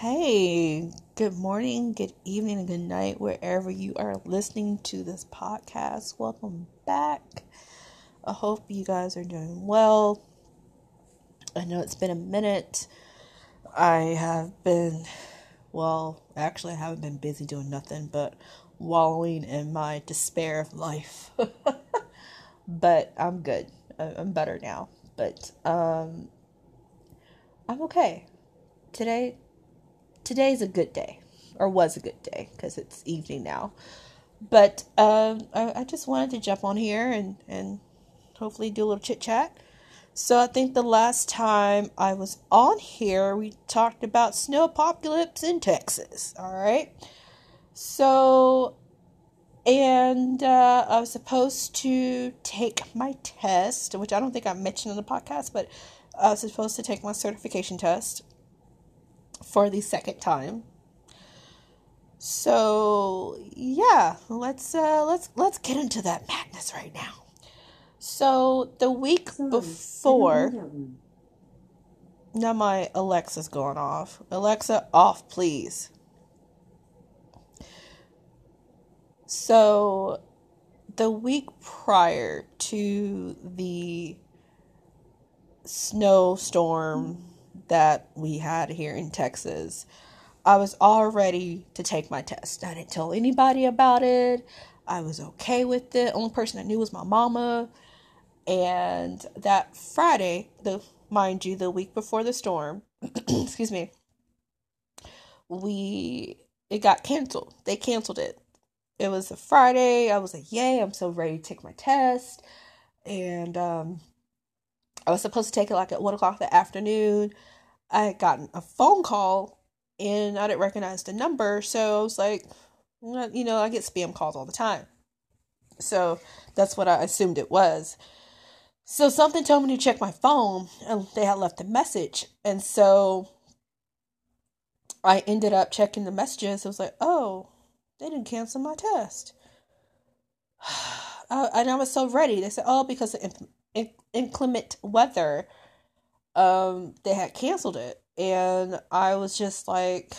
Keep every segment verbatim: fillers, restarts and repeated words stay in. Hey, good morning, good evening, and good night, wherever you are listening to this podcast. Welcome back. I hope you guys are doing well. I know it's been a minute. I have been, well, actually I haven't been busy doing nothing but wallowing in my despair of life. But I'm good. I'm better now. But um, I'm okay. Today... Today's a good day, or was a good day, because it's evening now. But um, I, I just wanted to jump on here and, and hopefully do a little chit-chat. So I think the last time I was on here, we talked about snowpocalypse in Texas, all right? So, and uh, I was supposed to take my test, which I don't think I mentioned in the podcast, but I was supposed to take my certification test for the second time. So yeah, let's uh let's let's get into that madness right now. So the week Sorry, before now my Alexa's going off. Alexa, off please. So the week prior to the snowstorm mm-hmm. that we had here in Texas, I was all ready to take my test. I didn't tell anybody about it. I was okay with it. Only person I knew was my mama. And that Friday, the mind you, the week before the storm, excuse me, we it got canceled. They canceled it. It was a Friday. I was like, yay! I'm so ready to take my test. And um, I was supposed to take it like at one o'clock in the afternoon. I had gotten a phone call and I didn't recognize the number. So I was like, you know, I get spam calls all the time. So that's what I assumed it was. So something told me to check my phone and they had left a message. And so I ended up checking the messages. I was like, oh, they didn't cancel my test. I, and I was so ready. They said, oh, because of inc- inclement weather, um they had canceled it. And I was just like,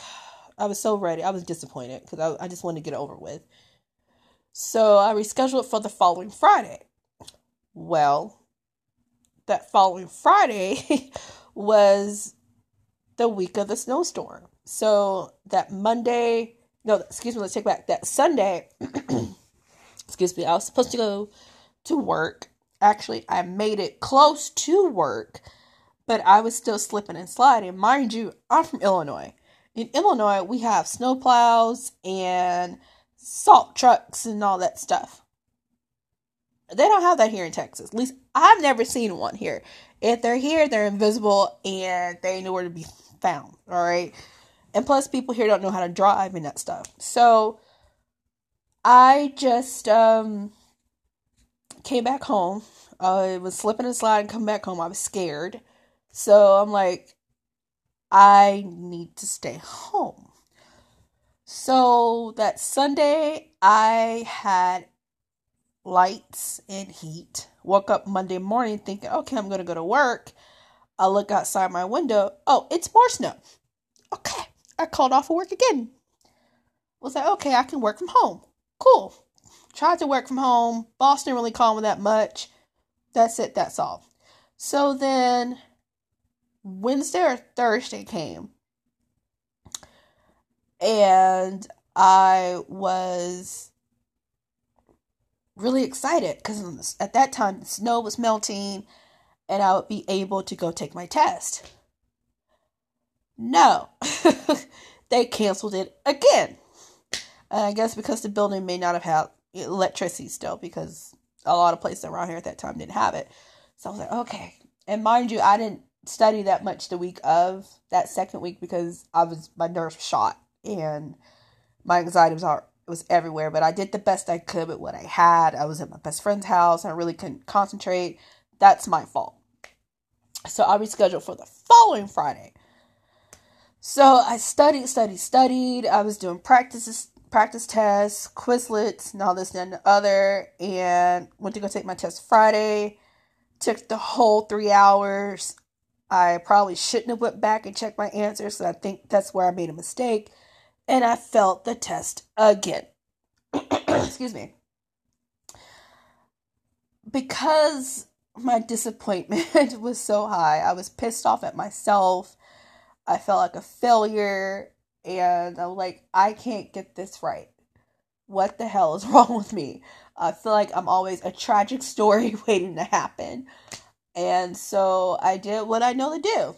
I was so ready. I was disappointed because I, I just wanted to get it over with. So I rescheduled for the following Friday. Well, that following Friday was the week of the snowstorm. So that Monday, no, excuse me, let's take back that Sunday. Excuse me, I was supposed to go to work. Actually, I made it close to work, but I was still slipping and sliding. Mind you, I'm from Illinois. In Illinois, we have snowplows and salt trucks and all that stuff. They don't have that here in Texas. At least I've never seen one here. If they're here, they're invisible and they ain't nowhere to be found. All right. And plus, people here don't know how to drive and that stuff. So I just um, came back home. I was slipping and sliding, come back home. I was scared. So I'm like, I need to stay home. So that Sunday, I had lights and heat. Woke up Monday morning thinking, okay, I'm going to go to work. I look outside my window. Oh, it's more snow. Okay. I called off of work again. Was like, okay, I can work from home. Cool. Tried to work from home. Boss didn't really call me that much. That's it. That's all. So then Wednesday or Thursday came and I was really excited because at that time the snow was melting and I would be able to go take my test. No, they canceled it again. And I guess because the building may not have had electricity still because a lot of places around here at that time didn't have it. So I was like, okay. And mind you, I didn't study that much the week of that second week because I was, my nerves were shot and my anxiety was, all, was everywhere, but I did the best I could with what I had. I was at my best friend's house and I really couldn't concentrate. That's my fault. So I rescheduled for the following Friday. So I studied, studied, studied. I was doing practices, practice tests, Quizlets, and all this and the other, and went to go take my test Friday. Took the whole three hours. I probably shouldn't have went back and checked my answers, and I think that's where I made a mistake, and I failed the test again. Excuse me. Because my disappointment was so high, I was pissed off at myself. I felt like a failure, and I was like, I can't get this right. What the hell is wrong with me? I feel like I'm always a tragic story waiting to happen. And so I did what I know to do.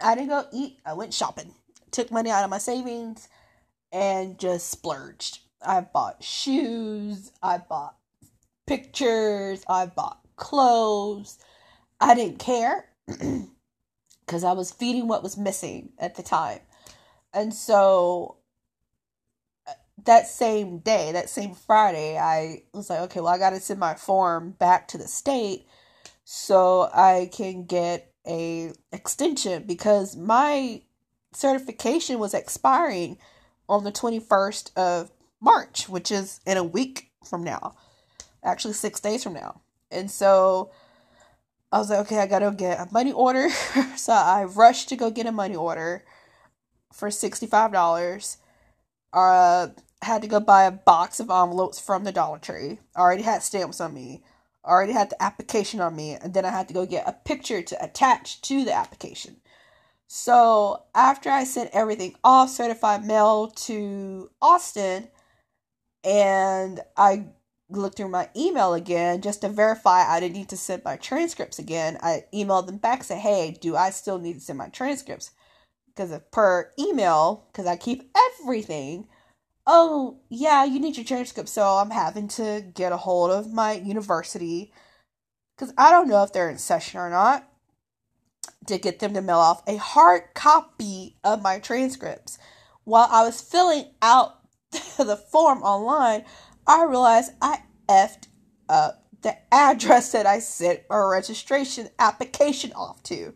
I didn't go eat. I went shopping. Took money out of my savings and just splurged. I bought shoes. I bought pictures. I bought clothes. I didn't care because I was feeding what was missing at the time. And so that same day, that same Friday, I was like, okay, well, I got to send my form back to the state so I can get a extension, because my certification was expiring on the twenty-first of March, which is in a week from now, actually six days from now. And so I was like, okay, I gotta get a money order. So I rushed to go get a money order for sixty-five dollars. Uh, had to go buy a box of envelopes from the Dollar Tree. I already had stamps on me. Already had the application on me, and then I had to go get a picture to attach to the application. So after I sent everything off, certified mail to Austin, and I looked through my email again just to verify I didn't need to send my transcripts again. I emailed them back, said, hey, do I still need to send my transcripts? Because of per email, because I keep everything. Oh, yeah, you need your transcript, so I'm having to get a hold of my university, because I don't know if they're in session or not, to get them to mail off a hard copy of my transcripts. While I was filling out the form online, I realized I effed up the address that I sent a registration application off to.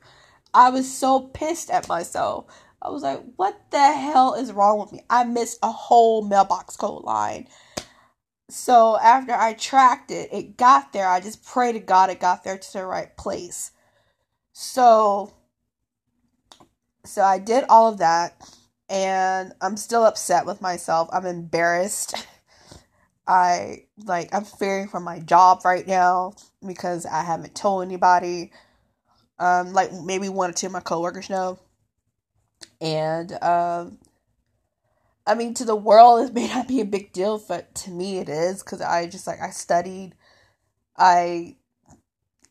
I was so pissed at myself. I was like, what the hell is wrong with me? I missed a whole mailbox code line. So after I tracked it, it got there. I just pray to God it got there to the right place. So, so I did all of that, and I'm still upset with myself. I'm embarrassed. I, like, I'm fearing for my job right now because I haven't told anybody. Um, like, maybe one or two of my coworkers know. And, um, I mean, to the world, it may not be a big deal, but to me it is, because I just, like, I studied, I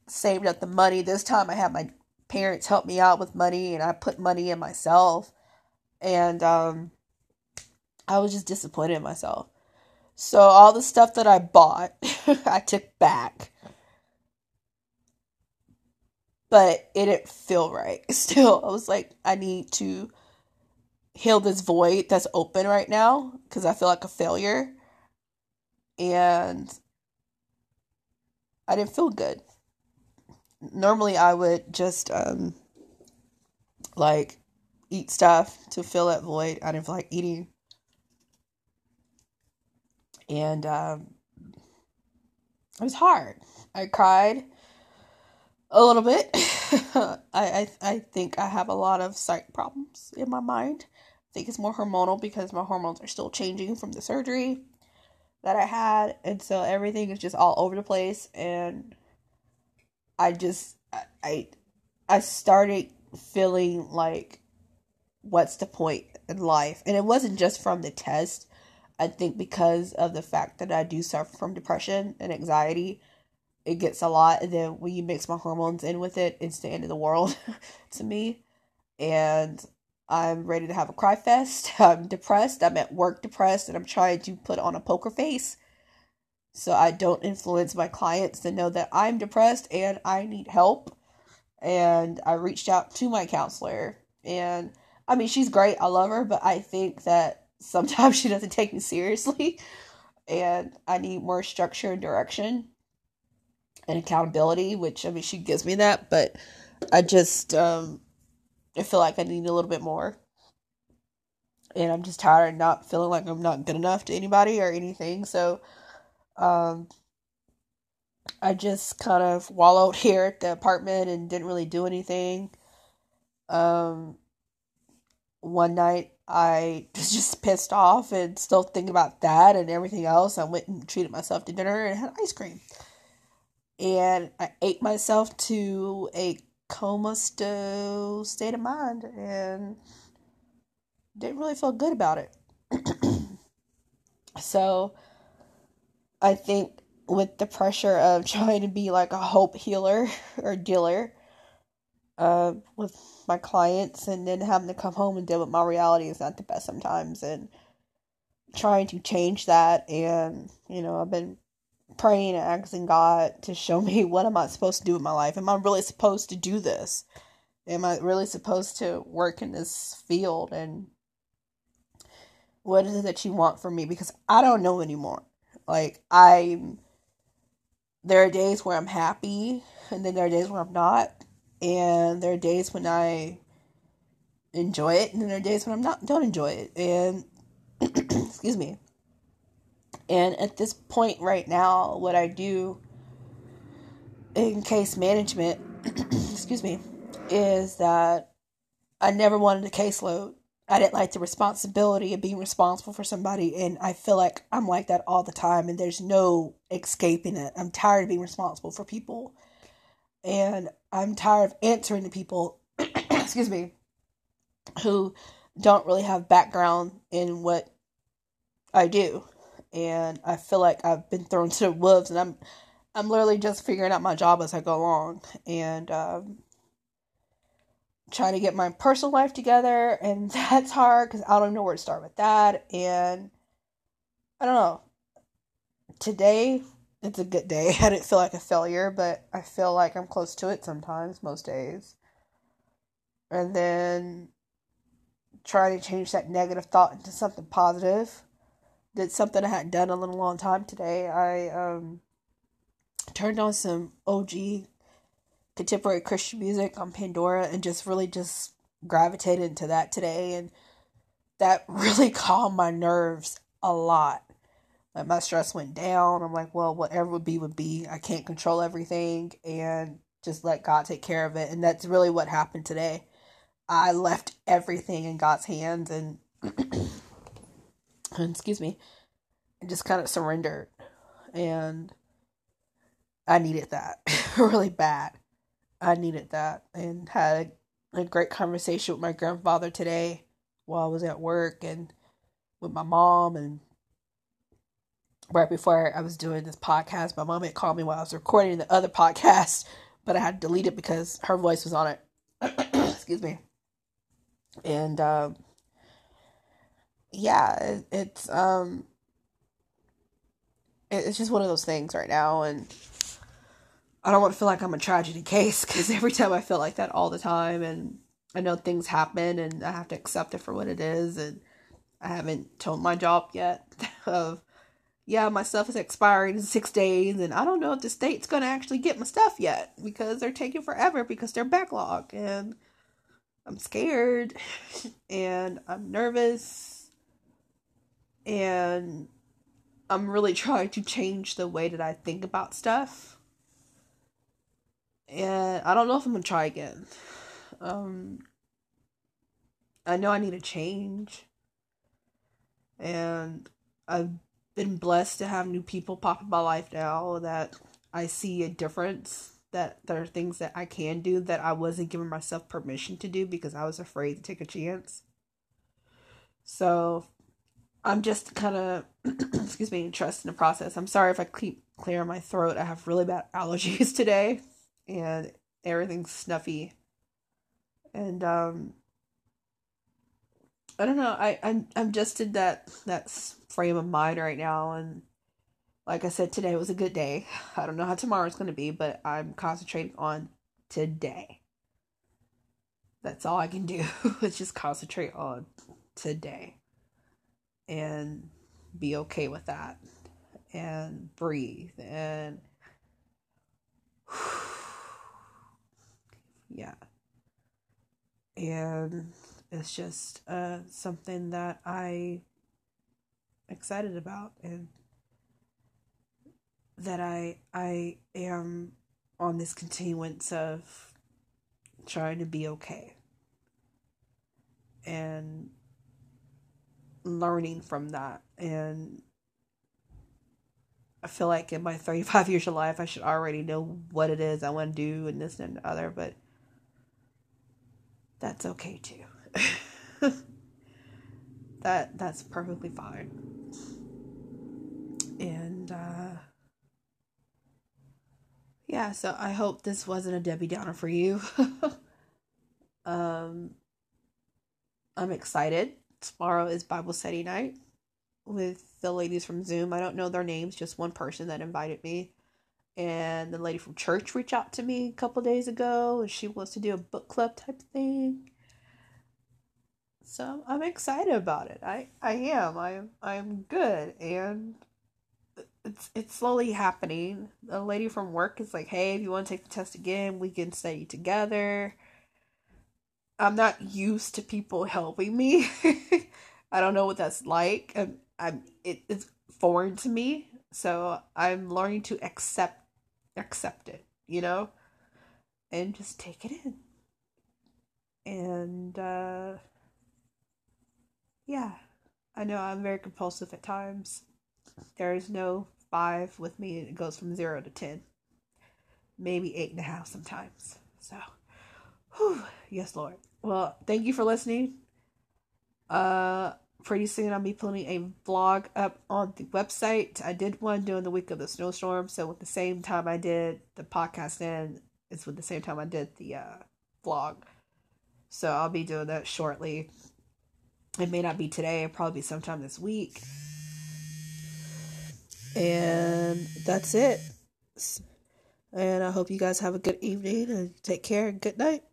saved up the money. This time I had my parents help me out with money, and I put money in myself, and, um, I was just disappointed in myself. So all the stuff that I bought, I took back, but it didn't feel right. Still, I was like, I need to heal this void that's open right now, because I feel like a failure. And I didn't feel good. Normally, I would just, um, like, eat stuff to fill that void. I didn't feel like eating. And um, it was hard. I cried. A little bit. I, I I think I have a lot of psych problems in my mind. I think it's more hormonal, because my hormones are still changing from the surgery that I had. And so everything is just all over the place. And I just, I, I, I started feeling like, what's the point in life? And it wasn't just from the test. I think because of the fact that I do suffer from depression and anxiety, it gets a lot, and then when you mix my hormones in with it, it's the end of the world to me, and I'm ready to have a cry fest. I'm depressed, I'm at work depressed, and I'm trying to put on a poker face, so I don't influence my clients to know that I'm depressed, and I need help, and I reached out to my counselor, and, I mean, she's great, I love her, but I think that sometimes she doesn't take me seriously, and I need more structure and direction, and accountability, which, I mean, she gives me that, but I just, um, I feel like I need a little bit more, and I'm just tired of not feeling like I'm not good enough to anybody or anything, so, um, I just kind of wallowed here at the apartment and didn't really do anything, Um, one night I was just pissed off and still thinking about that and everything else. I went and treated myself to dinner and had ice cream. And I ate myself to a coma still state of mind and didn't really feel good about it. So I think with the pressure of trying to be like a hope healer or dealer uh, with my clients, and then having to come home and deal with my reality is not the best sometimes, and trying to change that. And, you know, I've been praying and asking God to show me, what am I supposed to do with my life? Am I really supposed to do this? Am I really supposed to work in this field? And what is it that you want from me? Because I don't know anymore. Like, I'm, there are days where I'm happy, and then there are days where I'm not, and there are days when I enjoy it, and then there are days when I'm not, don't enjoy it, and, excuse me, and at this point right now, what I do in case management, excuse me, is that I never wanted a caseload. I didn't like the responsibility of being responsible for somebody, and I feel like I'm like that all the time, and there's no escaping it. I'm tired of being responsible for people, and I'm tired of answering to people, excuse me, who don't really have background in what I do, and I feel like I've been thrown to the wolves, and I'm, I'm literally just figuring out my job as I go along, and, um, trying to get my personal life together, and that's hard because I don't know where to start with that. And I don't know, today it's a good day. I didn't feel like a failure, but I feel like I'm close to it sometimes, most days. And then trying to change that negative thought into something positive. Did something I hadn't done in a little long time today. I um turned on some O G contemporary Christian music on Pandora and just really just gravitated into that today, and that really calmed my nerves a lot. Like, my stress went down. I'm like, well, whatever would be would be. I can't control everything, and just let God take care of it. And that's really what happened today. I left everything in God's hands, and excuse me, and just kind of surrendered, and I needed that really bad. I needed that, and had a, a great conversation with my grandfather today while I was at work, and with my mom, and right before I was doing this podcast, my mom had called me while I was recording the other podcast, but I had to delete it because her voice was on it. Excuse me. And, um, yeah, it, it's, um, it, it's just one of those things right now, and I don't want to feel like I'm a tragedy case, because every time I feel like that all the time, and I know things happen, and I have to accept it for what it is, and I haven't told my job yet of, yeah, my stuff is expiring in six days, and I don't know if the state's going to actually get my stuff yet, because they're taking forever, because they're backlogged, and I'm scared, and I'm nervous, and I'm really trying to change the way that I think about stuff. And I don't know if I'm going to try again. Um, I know I need a change. And I've been blessed to have new people pop in my life now that I see a difference. That there are things that I can do that I wasn't giving myself permission to do because I was afraid to take a chance. So I'm just kind of, excuse me, trusting the process. I'm sorry if I keep clearing my throat. I have really bad allergies today. And everything's snuffy. And, um, I don't know. I, I'm, I'm just in that, that frame of mind right now. And like I said, today was a good day. I don't know how tomorrow's going to be, but I'm concentrating on today. That's all I can do is just concentrate on today and be okay with that and breathe and, yeah, and it's just uh something that I'm excited about, and that I I am on this continuance of trying to be okay and learning from that. And I feel like in my thirty-five years of life, I should already know what it is I want to do and this and the other, but that's okay too. that that's perfectly fine. And uh yeah, so I hope this wasn't a Debbie Downer for you. um I'm excited. Tomorrow is Bible study night with the ladies from Zoom. I don't know their names, just one person that invited me. And the lady from church reached out to me a couple days ago, and she wants to do a book club type thing. So I'm excited about it. I, I am. I'm I'm good, and it's it's slowly happening. The lady from work is like, hey, if you want to take the test again, we can study together. I'm not used to people helping me. I don't know what that's like. I'm, I'm, it, it's foreign to me. So I'm learning to accept, accept it, you know, and just take it in. And, uh, yeah, I know I'm very compulsive at times. There is no five with me. It goes from zero to ten, maybe eight and a half sometimes. So, whew, yes, Lord. Well, thank you for listening. Uh, pretty soon I'll be putting a vlog up on the website. I did one during the week of the snowstorm. So with the same time I did the podcast in, it's with the same time I did the uh, vlog. So I'll be doing that shortly. It may not be today. It'll probably be sometime this week. And that's it. And I hope you guys have a good evening and take care and good night.